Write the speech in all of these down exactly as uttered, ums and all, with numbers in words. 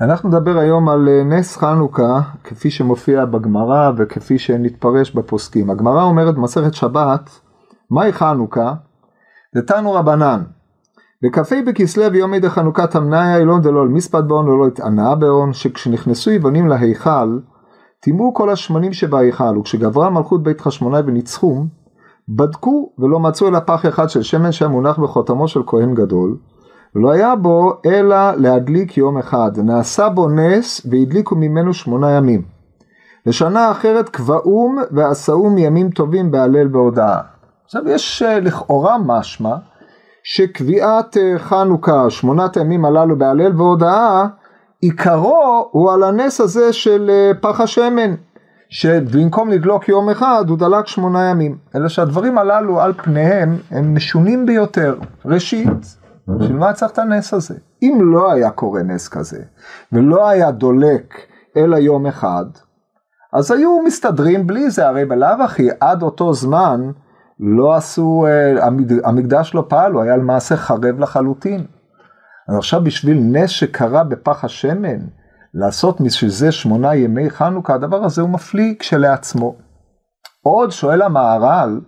אנחנו נדבר היום על נס חנוכה, כפי שמופיע בגמרא וכפי שנתפרש בפוסקים. הגמרא אומרת במסכת שבת, מהי חנוכה? דתנו רבנן, בכ"ה בכסלו יומי דחנוכה תמניה אילון דלול מספד באון ולא התענאה באון, שכשנכנסו יוונים להיכל, טימאו כל השמנים שבהיכל, וכשגברה מלכות בית חשמונאי וניצחום, בדקו ולא מצאו אלא פח אחד של שמן שהיה מונח בחותמו של כהן גדול, לא היה בו אלא להדליק יום אחד, נעשה בו נס והדליקו ממנו שמונה ימים. לשנה אחרת קבעום ועשאום ימים טובים בהלל והודאה. עכשיו יש לכאורה משמע שקביעת חנוכה, שמונת הימים הללו בהלל והודאה, עיקרו הוא על הנס הזה של פח השמן, שבמקום לדלוק יום אחד הוא דלק שמונה ימים. אלא שהדברים הללו על פניהם הם משונים ביותר. ראשית, של מה צריך את הנס הזה? אם לא היה קורה נס כזה, ולא היה דולק אלא יום אחד, אז היו מסתדרים בלי זה, הרי בלאו הכי, עד אותו זמן, לא עשו, המקדש לא פעל, הוא היה למעשה חרב לחלוטין. אז עכשיו בשביל נס שקרה בפח השמן, לעשות משביל זה שמונה ימי חנוכה, הדבר הזה הוא מפליא כשלעצמו. עוד שואל המהר"ל,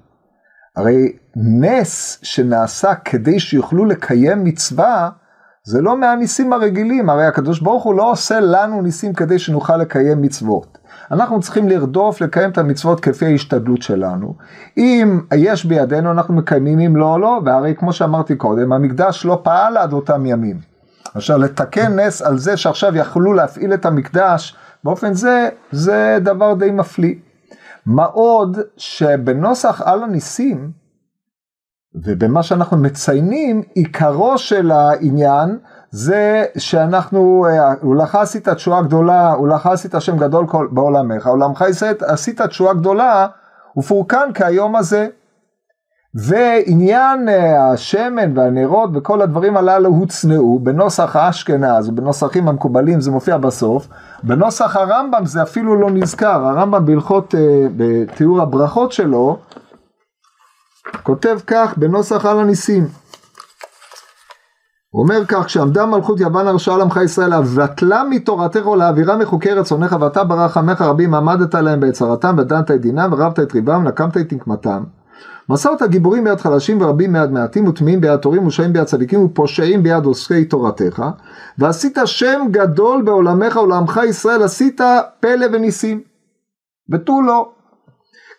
הרי נס שנעשה כדי שיוכלו לקיים מצווה, זה לא מהניסים הרגילים, הרי הקדוש ברוך הוא לא עושה לנו ניסים כדי שנוכל לקיים מצוות. אנחנו צריכים לרדוף, לקיים את המצוות כפי ההשתדלות שלנו. אם יש בידינו אנחנו מקיימים, אם לא לא, והרי כמו שאמרתי קודם, המקדש לא פעל עד אותם ימים. עכשיו לתקן נס על זה שעכשיו יכלו להפעיל את המקדש, באופן זה, זה דבר די מפליא. מה עוד שבנוסח על הניסים, ובמה שאנחנו מציינים, עיקרו של העניין זה שאנחנו, ולכה עשית תשועה גדולה, ולכה עשית השם גדול בעולמך, עולמך עשית תשועה גדולה, ופורקן כהיום הזה. ועניין השמן והנרות וכל הדברים הללו הוצנעו, בנוסח האשכנז ובנוסחים המקובלים זה מופיע בסוף, בנוסח הרמב"ם זה אפילו לא נזכר, הרמב"ם בהלכות, בתיאור הברכות שלו, כותב כך בנוסח על הניסים, הוא אומר כך, כשעמדה מלכות יוון הרשעה על עמך ישראל, הבטלה מתורתך ולהעבירה מחוקי רצונך, ואתה ברח עמך רבים, עמדת להם בעצרתם, ודנת את דינם, ורבת את ריבם, נקמת את נקמתם, מסרת גיבורים ביד חלשים ורבים ביד מעטים וטמאים ביד תורים ורשעים ביד צדיקים ופושעים ביד עוסקי תורתך ועשית שם גדול בעולמך ולעמך ישראל עשית פלא וניסים ותו לא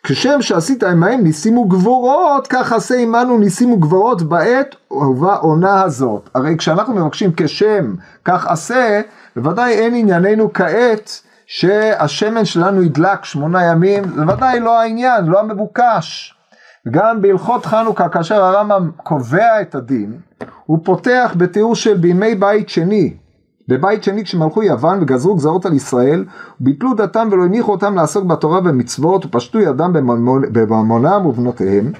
כשם שעשית עמהם ניסים וגבורות כך עשה עמנו ניסים וגבורות בעת ובעונה הזאת. הרי כשאנחנו מבקשים כשם כך עשה בוודאי אין ענייננו כעת שהשמן שלנו ידלק שמונה ימים, זה ודאי לא העניין, לא המבוקש. גם בהלכות חנוכה, כאשר הרמב"ם קובע את הדין, הוא פותח בתיאור של בימי בית שני. בבית שני כשמלכו יוון וגזרו גזרות על ישראל, ביטלו דתם ולא הניחו אותם לעסוק בתורה ומצוות, ופשטו ידם בממונם ובנותיהם.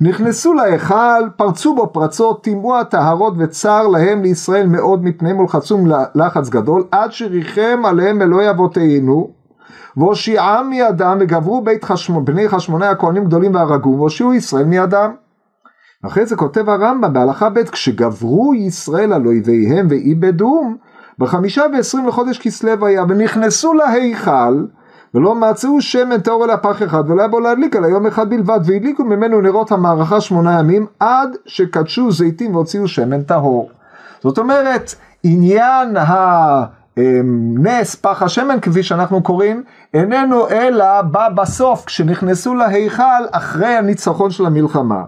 נכנסו להיכל, פרצו בו פרצות, טימאו הטהרות וצר להם לישראל מאוד מפניהם ולחצום לחץ גדול, עד שריחם עליהם אלוהי אבותינו, והושיעה מידם וגברו בית חשמונא, בני חשמונאי הכהנים גדולים והרגום והושיעו ישראל מידם. אחרי זה כותב הרמב"ם בהלכה ב' כשגברו ישראל על אויביהם ואיבדום בחמישה ועשרים לחודש כסלו היה ונכנסו להיכל ולא מצאו שמן טהור אלא פח אחד ולא היה בו להדליק אלא יום אחד בלבד והדליקו ממנו נרות המערכה שמונה ימים עד שקדשו זיתים והוציאו שמן טהור. זאת אומרת עניין ה... נס פח השמן כפי שאנחנו קוראים איננו אלא בא בסוף כשנכנסו להיכל אחרי הניצחון של המלחמה.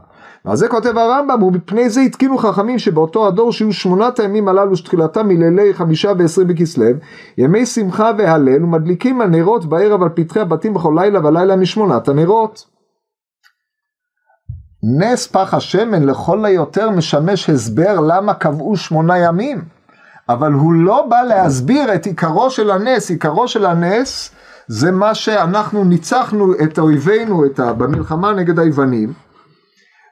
ועל זה כותב הרמב"ם ומפני זה התקינו חכמים שבאותו הדור שיהיו שמונת הימים הללו שתחילתם מלילי חמישה ועשרים בכסלו ימי שמחה והלל ומדליקים הנרות בערב על פתחי הבתים בכל לילה ולילה משמונת הנרות. נס פח השמן לכל היותר משמש הסבר למה קבעו שמונה ימים, אבל הוא לא בא להסביר את עיקרו של הנס. עיקרו של הנס זה מה שאנחנו ניצחנו את אויבינו את ה... במלחמה נגד היוונים,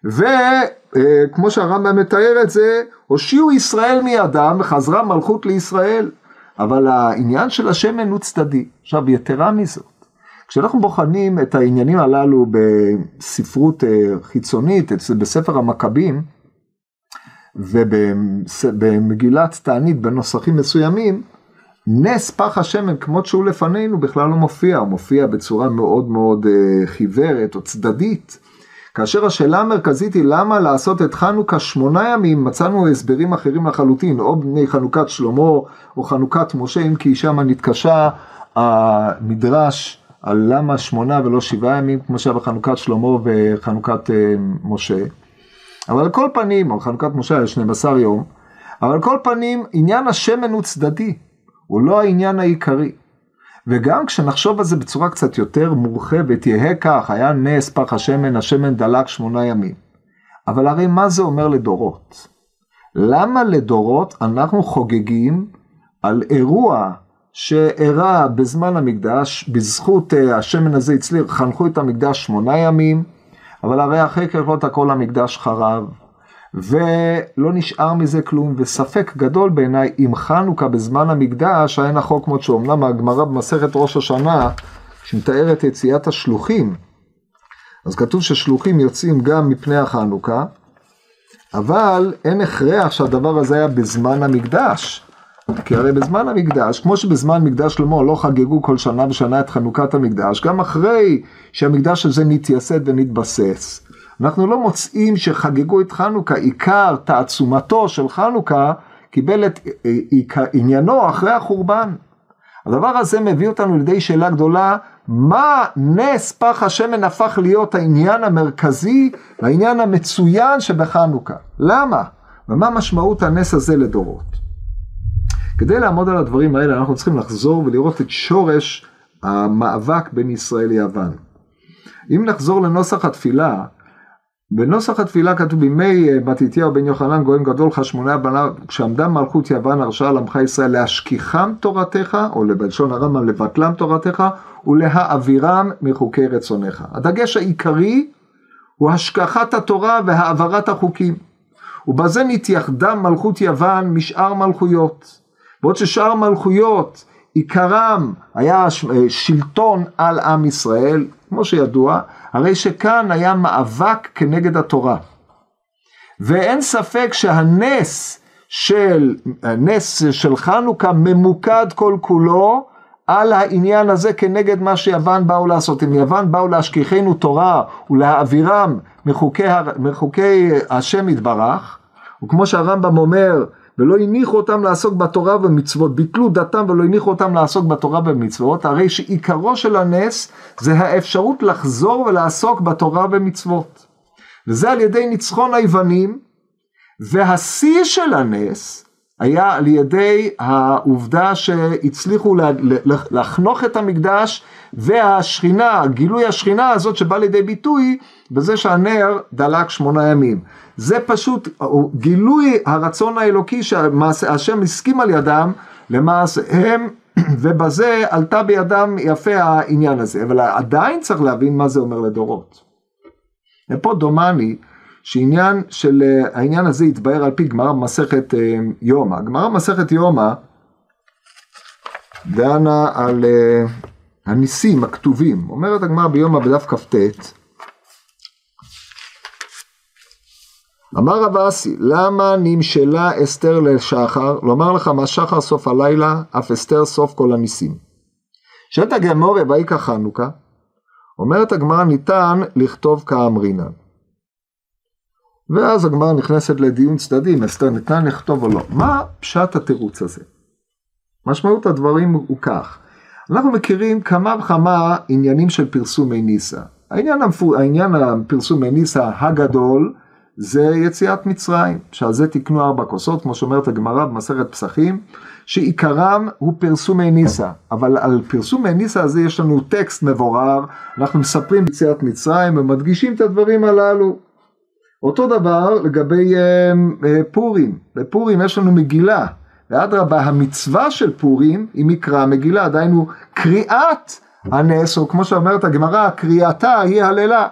וכמו שהרמב"ם מתאר את זה, הושיעו ישראל מידם וחזרה מלכות לישראל, אבל העניין של השמן הוא צדדי. עכשיו יתרה מזאת, כשאנחנו בוחנים את העניינים הללו בספרות חיצונית, בספר המכבים, ובמגילת תענית בנוסחים מסוימים, נס פח השמן כמות שהוא לפנינו בכלל לא מופיע, הוא מופיע בצורה מאוד מאוד אה, חיוורת או צדדית. כאשר השאלה המרכזית היא למה לעשות את חנוכה שמונה ימים, מצאנו הסברים אחרים לחלוטין, או בני חנוכת שלמה או חנוכת משה, אם כי שם נתקשה המדרש על למה שמונה ולא שבעה ימים, כמו שבחנוכת שלמה וחנוכת אה, משה. אבל על כל פנים, או חנוכת משה היה שנים עשר יום, אבל על כל פנים עניין השמן הוא צדדי, הוא לא העניין העיקרי. וגם כשנחשוב על זה בצורה קצת יותר מורחבת, יהיה כך, היה נס פח השמן, השמן דלק שמונה ימים. אבל הרי מה זה אומר לדורות? למה לדורות אנחנו חוגגים על אירוע שאירע בזמן המקדש, בזכות השמן הזה הצליח, חנכו את המקדש שמונה ימים, אבל הרי אחרי כרחות הכל המקדש חרב, ולא נשאר מזה כלום, וספק גדול בעיניי אם חנוכה בזמן המקדש היה נחוג כמו שאומנם הגמרא במסכת ראש השנה שמתארת יציאת השלוחים, אז כתוב ששלוחים יוצאים גם מפני החנוכה, אבל אין הכרח שהדבר הזה היה בזמן המקדש, כי הרי בזמן המקדש, כמו שבזמן מקדש שלמה לא חגגו כל שנה ושנה את חנוכת המקדש, גם אחרי שהמקדש הזה נתייסד ונתבסס, אנחנו לא מוצאים שחגגו את חנוכה, עיקר תעצומתו של חנוכה קיבל את עניינו אחרי החורבן. הדבר הזה מביא אותנו לידי שאלה גדולה, מה נס פח השמן הפך להיות העניין המרכזי, העניין המצוין שבחנוכה? למה? ומה משמעות הנס הזה לדורות? כדי לעמוד על הדברים האלה אנחנו צריכים לחזור ולראות את שורש המאבק בין ישראל ליוון. אם נחזור לנוסח התפילה, בנוסח התפילה כתוב בימי מתתיהו בן יוחנן גויים גדול חשמונאי בניו, כשעמדה מלכות יוון הרשעה לעמך ישראל להשכיחם תורתך, או בלשון הרמב"ם לבטלם תורתך, ולהעבירם מחוקי רצונך. הדגש העיקרי הוא השכחת התורה והעברת החוקים, ובזה נתייחדה מלכות יוון משאר מלכויות. בעוד ששאר מלכויות עיקרם היה שלטון על עם ישראל, כמו שידוע, הרי שכאן היה מאבק כנגד התורה. ואין ספק שהנס של, הנס של חנוכה ממוקד כל כולו על העניין הזה כנגד מה שיוון באו לעשות. אם יוון באו להשכיחנו תורה ולהעבירם מחוקי, מחוקי השם יתברך, וכמו שהרמב"ם אומר, ולא הניחו אותם לעסוק בתורה ומצוות, ביטלו דתם ולא הניחו אותם לעסוק בתורה ומצוות, הרי שעיקרו של הנס זה האפשרות לחזור ולעסוק בתורה ומצוות. וזה על ידי ניצחון היוונים, והשיא של הנס היה על ידי העובדה שהצליחו לחנוך את המקדש, והשכינה, גילוי השכינה הזאת שבא לידי ביטוי, בזה שהנר דלק שמונה ימים. זה פשוט גילוי הרצון האלוקי שהשם הסכים על ידם למעשיהם, ובזה עלתה בידם יפה העניין הזה. אבל עדיין צריך להבין מה זה אומר לדורות. ופה דומני שעניין של העניין הזה יתבהר על פי גמרא במסכת יומא. גמרא במסכת יומא דנה על הניסים הכתובים. אומרת הגמרא ביומא בדף כ"ט, אמר רב אסי, למה נמשלה אסתר לשחר? לומר לך מה שחר סוף הלילה, אף אסתר סוף כל הניסים. שאת הגמורה ואיכא חנוכה, אומרת הגמרא ניתן לכתוב כאמרינן. ואז הגמרא נכנסת לדיון צדדי, אם אסתר ניתן לכתוב או לא. מה פשט התירוץ הזה? משמעות הדברים הוא כך. אנחנו מכירים כמה וכמה עניינים של פרסומי ניסה. העניין, העניין הפרסומי ניסה הגדול, זה יציאת מצרים, שעל זה תקנו ארבע כוסות, כמו שאומרת הגמרא במסכת פסחים, שעיקרם הוא פרסומי ניסה, אבל על פרסומי ניסה הזה יש לנו טקסט מבורר, אנחנו מספרים יציאת מצרים ומדגישים את הדברים הללו. אותו דבר לגבי אה, אה, פורים, בפורים יש לנו מגילה, ואדרבה המצווה של פורים היא מקרא מגילה, עדיין הוא קריאת הנס, או כמו שאומרת הגמרא, קריאתה היא הללה.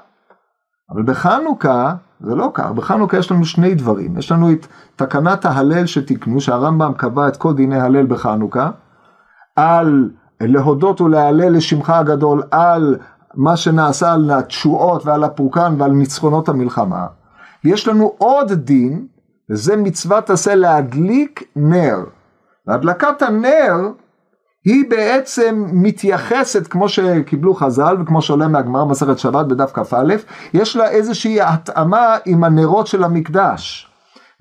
אבל בחנוכה, זה לא כך, בחנוכה יש לנו שני דברים, יש לנו את תקנת ההלל שתקנו, שהרמב"ם קבע את כל דיני הלל בחנוכה, על להודות ולהלל לשמך הגדול, על מה שנעשה על התשועות ועל הפורקן ועל ניצחונות המלחמה. יש לנו עוד דין, וזה מצוות עשה להדליק נר. והדלקת הנר היא בעצם מתייחסת, כמו שקיבלו חז"ל וכמו שעולה מהגמרא מסכת שבת בדף כף א', יש לה איזושהי התאמה עם הנרות של המקדש.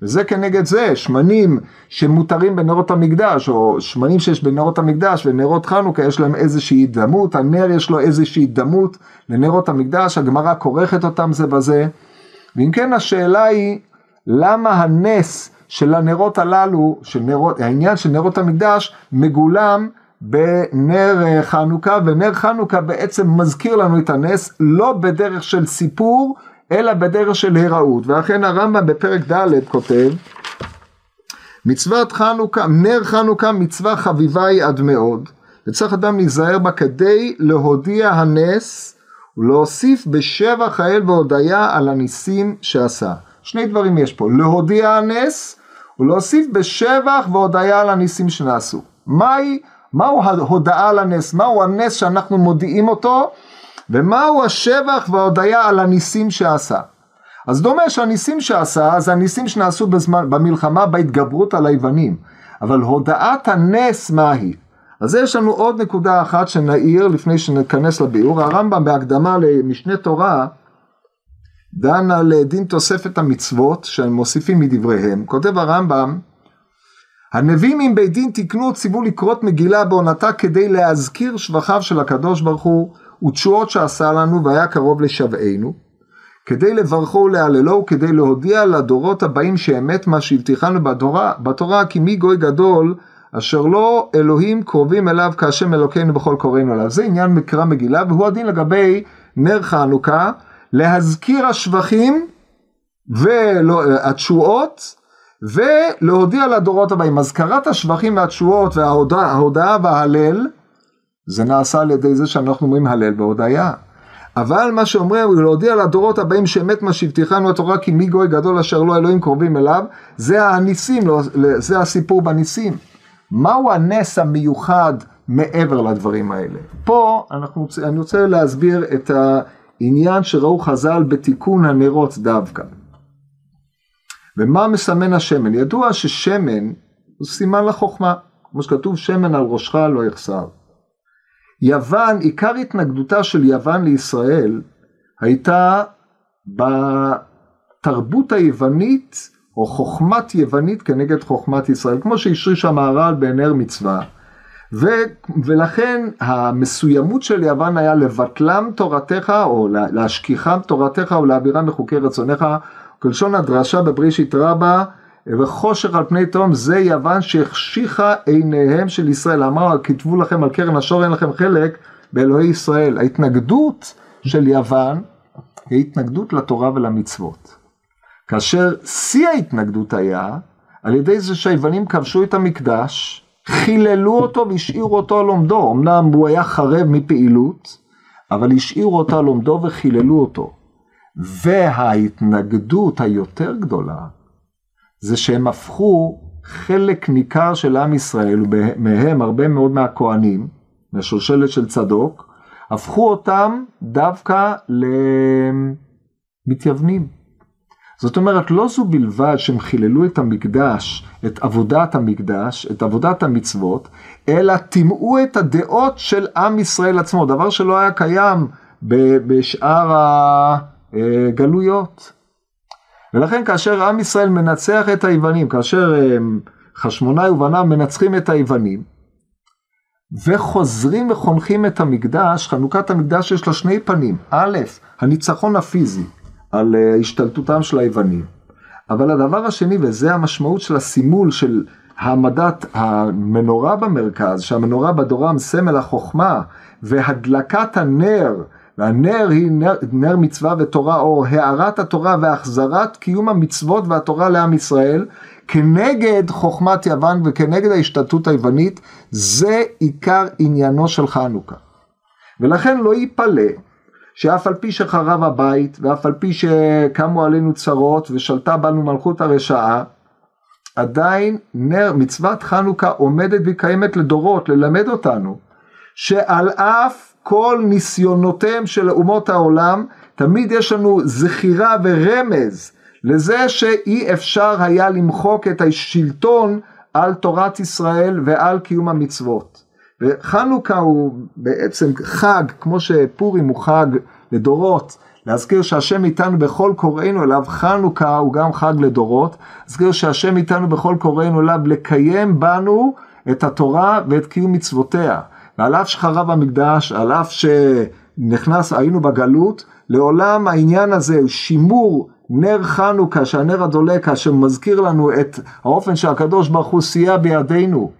וזה כנגד זה, שמנים שמותרים בנרות המקדש, או שמנים שיש בנרות המקדש ונרות חנוכה, יש להם איזושהי דמות, הנר יש לו איזושהי דמות לנרות המקדש, הגמרא כורכת אותם זה בזה. ואם כן, השאלה היא, למה הנס של הנרות הללו, של נרות, העניין של נרות המקדש, מגולם בנר חנוכה, ונר חנוכה בעצם מזכיר לנו את הנס, לא בדרך של סיפור, אלא בדרך של היראות. ואכן הרמב"ם בפרק ד' כותב, מצוות חנוכה, נר חנוכה מצווה חביבה היא עד מאוד, וצריך אדם להיזהר בה כדי להודיע הנס, ולהוסיף בשבח האל והודיה על הניסים שעשה. שני דברים יש פה, להודיע הנס, ולהוסיף בשבח והודיה על הניסים שנעשו. מהי, מהו ההודעה על הנס, מהו הנס שאנחנו מודיעים אותו, ומהו השבח וההודיה על הניסים שעשה. אז דומה שהניסים שעשה, אז הניסים שנעשו בזמן, במלחמה, בהתגברות על היוונים. אבל הודעת הנס מהי? אז יש לנו עוד נקודה אחת שנעיר לפני שנכנס לביאור. הרמב"ם בהקדמה למשנה תורה, דן על דין תוספת המצוות שהם מוסיפים מדבריהם. כותב הרמב"ם, הנביאים עם בית דין תיקנו ציוו לקרות מגילה בעונתה כדי להזכיר שבחיו של הקדוש ברוך הוא, ותשועות שעשה לנו והיה קרוב לשבענו, כדי לברכו ולהללו, כדי להודיע לדורות הבאים שאמת מה שהבטיחנו בתורה, בתורה כי מי גוי גדול אשר לא אלוהים קרובים אליו כהשם אלוקינו בכל קוראינו אליו. זה עניין מקרא מגילה, והוא הדין לגבי נר חנוכה, להזכיר השבחים והתשועות ולהודיע לדורות הבאים. הזכרת השבחים והתשועות וההודעה וההלל, זה נעשה על ידי זה שאנחנו אומרים הלל והודיה. אבל מה שאומרים הוא להודיע לדורות הבאים שאמת מה שהבטיחנו התורה כי מי גוי גדול אשר לא אלוהים קרובים אליו, זה הניסים, זה הסיפור בניסים. מהו הנס המיוחד מעבר לדברים האלה? פה אנחנו, אני רוצה להסביר את העניין שראו חז"ל בתיקון הנרות דווקא. ומה מסמן השמן? ידוע ששמן הוא סימן לחוכמה, כמו שכתוב שמן על ראשך לא יחסר. יוון, עיקר התנגדותה של יוון לישראל הייתה בתרבות היוונית או חוכמת יוונית כנגד חוכמת ישראל, כמו שהשריש המהר"ל בנר מצווה, ו, ולכן המסוימות של יוון היה לבטלם תורתך או להשכיחם תורתך או להעבירם מחוקי רצונך, כלשון הדרשה בבראשית רבה, וחושך על פני תהום, זה יוון שהחשיכה עיניהם של ישראל, אמר כתבו לכם על קרן השור אין לכם חלק באלוהי ישראל. ההתנגדות של יוון היא התנגדות לתורה ולמצוות, כאשר שיא ההתנגדות היה על ידי זה שהיוונים כבשו את המקדש, חיללו אותו והשאירו אותו על עומדו, אמנם הוא היה חרב מפעילות, אבל השאירו אותו על עומדו וחיללו אותו. וההתנגדות היותר גדולה זה שהם הפכו חלק ניכר של עם ישראל, מהם הרבה מאוד מהכוהנים, מהשושלת של צדוק, הפכו אותם דווקא למתייוונים. זאת אומרת, לא זו בלבד שהם חיללו את המקדש, את עבודת המקדש, את עבודת המצוות, אלא טימאו את הדעות של עם ישראל עצמו, דבר שלא היה קיים בשאר הגלויות. ולכן כאשר עם ישראל מנצח את היוונים, כאשר חשמונאי ובניו מנצחים את היוונים, וחוזרים וחונכים את המקדש, חנוכת המקדש יש לה שני פנים. א', הניצחון הפיזי על השתלטותם של היוונים. אבל הדבר השני, וזה המשמעות של הסימול של העמדת המנורה במרכז, שהמנורה בדורם סמל החוכמה, והדלקת הנר, והנר היא נר, נר מצווה ותורה, או הערת התורה והחזרת קיום המצוות והתורה לעם ישראל, כנגד חוכמת יוון וכנגד ההשתתות היוונית, זה עיקר עניינו של חנוכה. ולכן לא ייפלא שאף על פי שחרב הבית, ואף על פי שקמו עלינו צרות ושלטה בנו מלכות הרשעה, עדיין נר מצוות חנוכה עומדת וקיימת לדורות, ללמד אותנו, שעל אף כל ניסיונותיהם של אומות העולם, תמיד יש לנו זכירה ורמז לזה שאי אפשר היה למחוק את השלטון על תורת ישראל ועל קיום המצוות. וחנוכה הוא בעצם חג, כמו שפורים הוא חג לדורות, להזכיר שהשם איתנו בכל קוראינו אליו, חנוכה הוא גם חג לדורות, להזכיר שהשם איתנו בכל קוראינו אליו, לקיים בנו את התורה ואת קיום מצוותיה. ועל אף שחרב המקדש, על אף שנכנס, היינו בגלות, לעולם העניין הזה הוא שימור נר חנוכה, שהנר הדולקה שמזכיר לנו את האופן שהקדוש ברוך הוא סייע בידינו,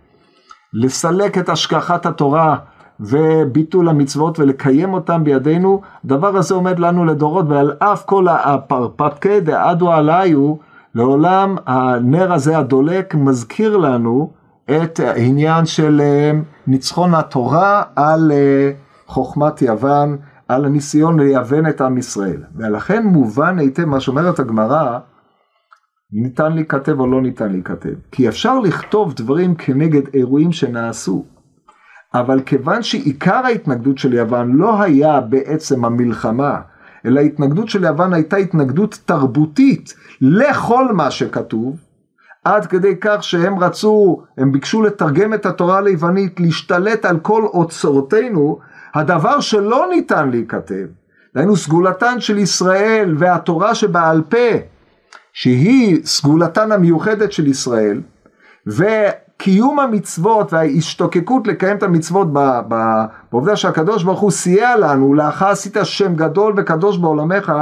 לסלק את השכחת התורה וביטול המצוות ולקיים אותם בידינו, הדבר הזה עומד לנו לדורות, ועל אף כל הפרפקי דעדו עליו, לעולם הנר הזה הדולק מזכיר לנו את העניין של ניצחון התורה על חוכמת יוון, על הניסיון ליוון את עם ישראל. ולכן מובן היטב מה שאומרת הגמרא, ניתן להיכתב או לא ניתן להיכתב. כי אפשר לכתוב דברים כנגד אירועים שנעשו, אבל כיוון שעיקר ההתנגדות של יוון לא היה בעצם המלחמה, אלא ההתנגדות של יוון הייתה התנגדות תרבותית לכל מה שכתוב, עד כדי כך שהם רצו, הם ביקשו לתרגם את התורה ליוונית, להשתלט על כל אוצרותינו, הדבר שלא ניתן להיכתב, דהיינו סגולתן של ישראל והתורה שבעל פה, שהיא סגולתן המיוחדת של ישראל, וקיום המצוות וההשתוקקות לקיים את המצוות בעובדה שהקדוש ברוך הוא סייע לנו, לאחר עשית שם גדול וקדוש בעולמך,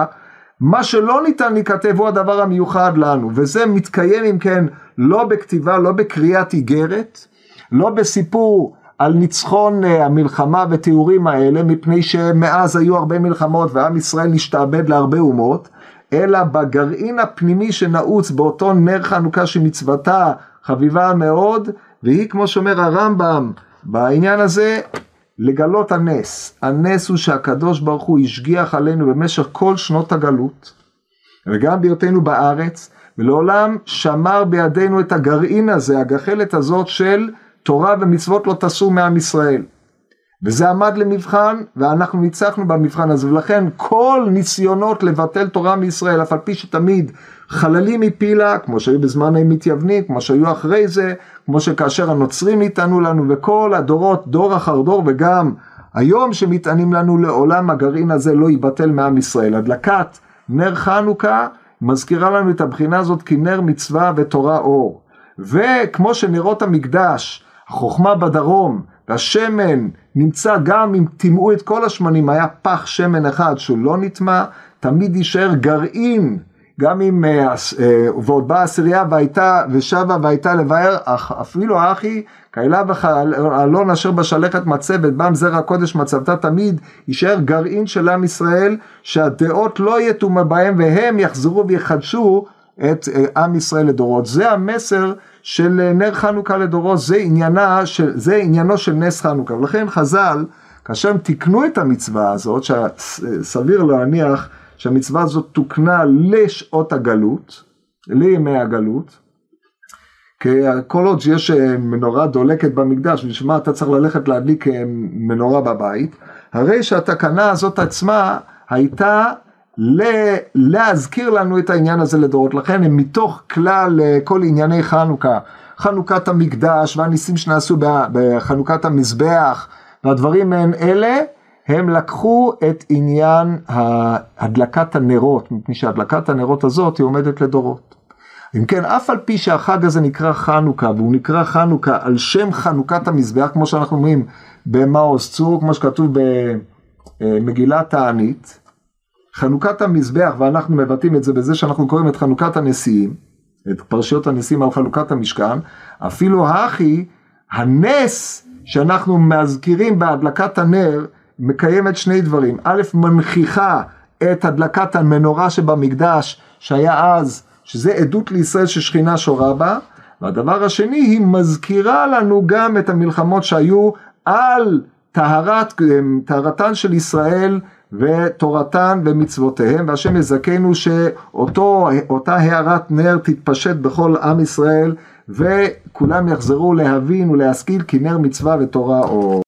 מה שלא ניתן להיכתב הוא הדבר המיוחד לנו, וזה מתקיים אם כן לא בכתיבה, לא בקריאת איגרת, לא בסיפור על ניצחון המלחמה ותיאורים האלה, מפני שמאז היו הרבה מלחמות ועם ישראל נשתעבד להרבה אומות, אלא בגרעין הפנימי שנעוץ באותו נר חנוכה שמצוותה חביבה מאוד, והיא כמו שאומר הרמב"ם בעניין הזה, לגלות הנס. הנס הוא שהקדוש ברוך הוא השגיח עלינו במשך כל שנות הגלות, וגם בהיותנו בארץ, ולעולם שמר בידינו את הגרעין הזה, הגחלת הזאת של תורה ומצוות לא תסור מעם ישראל. וזה עמד למבחן, ואנחנו ניצחנו במבחן הזה, ולכן כל ניסיונות לבטל תורה מישראל, אף על פי שתמיד חללים מפילה, כמו שהיו בזמן הם מתייוונים, כמו שהיו אחרי זה, כמו שכאשר הנוצרים ניתנו לנו, וכל הדורות, דור אחר דור, וגם היום שמתענים לנו, לעולם הגרעין הזה לא ייבטל מעם ישראל. הדלקת נר חנוכה מזכירה לנו את הבחינה הזאת, כי נר מצווה ותורה אור. וכמו שנראות המקדש, החוכמה בדרום, השמן נמצא גם אם תימאו את כל השמנים, היה פח שמן אחד שהוא לא נטמע, תמיד יישאר גרעין, גם אם ועוד באה עשירייה והייתה ושבה והייתה לבאר, אך אפילו האחי, כאלה ואלון אשר בשלכת מצבת, בם זרע הקודש מצבתה, תמיד יישאר גרעין של עם ישראל, שהדעות לא יתומה בהם, והם יחזרו ויחדשו את עם ישראל לדורות. זה המסר של נר חנוכה לדורות, זה עניינה של, זה עניינו של נס חנוכה. ולכן חז"ל, כאשר הם תיקנו את המצווה הזאת, שסביר להניח שהמצווה הזאת תוקנה לשעות הגלות, לימי הגלות, כי כל עוד שיש מנורה דולקת במקדש, נשמע אתה צריך ללכת להדליק מנורה בבית, הרי שהתקנה הזאת עצמה הייתה להזכיר לנו את העניין הזה לדורות. לכן הם מתוך כלל כל ענייני חנוכה, חנוכת המקדש והניסים שנעשו בחנוכת המזבח והדברים הן אלה, הם לקחו את עניין הדלקת הנרות, מפני שהדלקת הנרות הזאת היא עומדת לדורות. אם כן, אף על פי שהחג הזה נקרא חנוכה, והוא נקרא חנוכה על שם חנוכת המזבח, כמו שאנחנו אומרים במעוז צור, כמו שכתוב במגילת תענית, חנוכת המזבח, ואנחנו מבטאים את זה בזה שאנחנו קוראים את חנוכת הנשיאים, את פרשיות הנשיאים על חנוכת המשכן, אפילו האחי, הנס שאנחנו מזכירים בהדלקת הנר, מקיימת שני דברים, א' מנכיחה את הדלקת המנורה שבמקדש, שהיה אז, שזה עדות לישראל ששכינה שורה בה, והדבר השני, היא מזכירה לנו גם את המלחמות שהיו על טהרת, טהרתן של ישראל, ותורתן ומצוותיהם, והשם יזכנו שאותה הערת נר תתפשט בכל עם ישראל, וכולם יחזרו להבין ולהשכיל כי נר מצווה ותורה אור.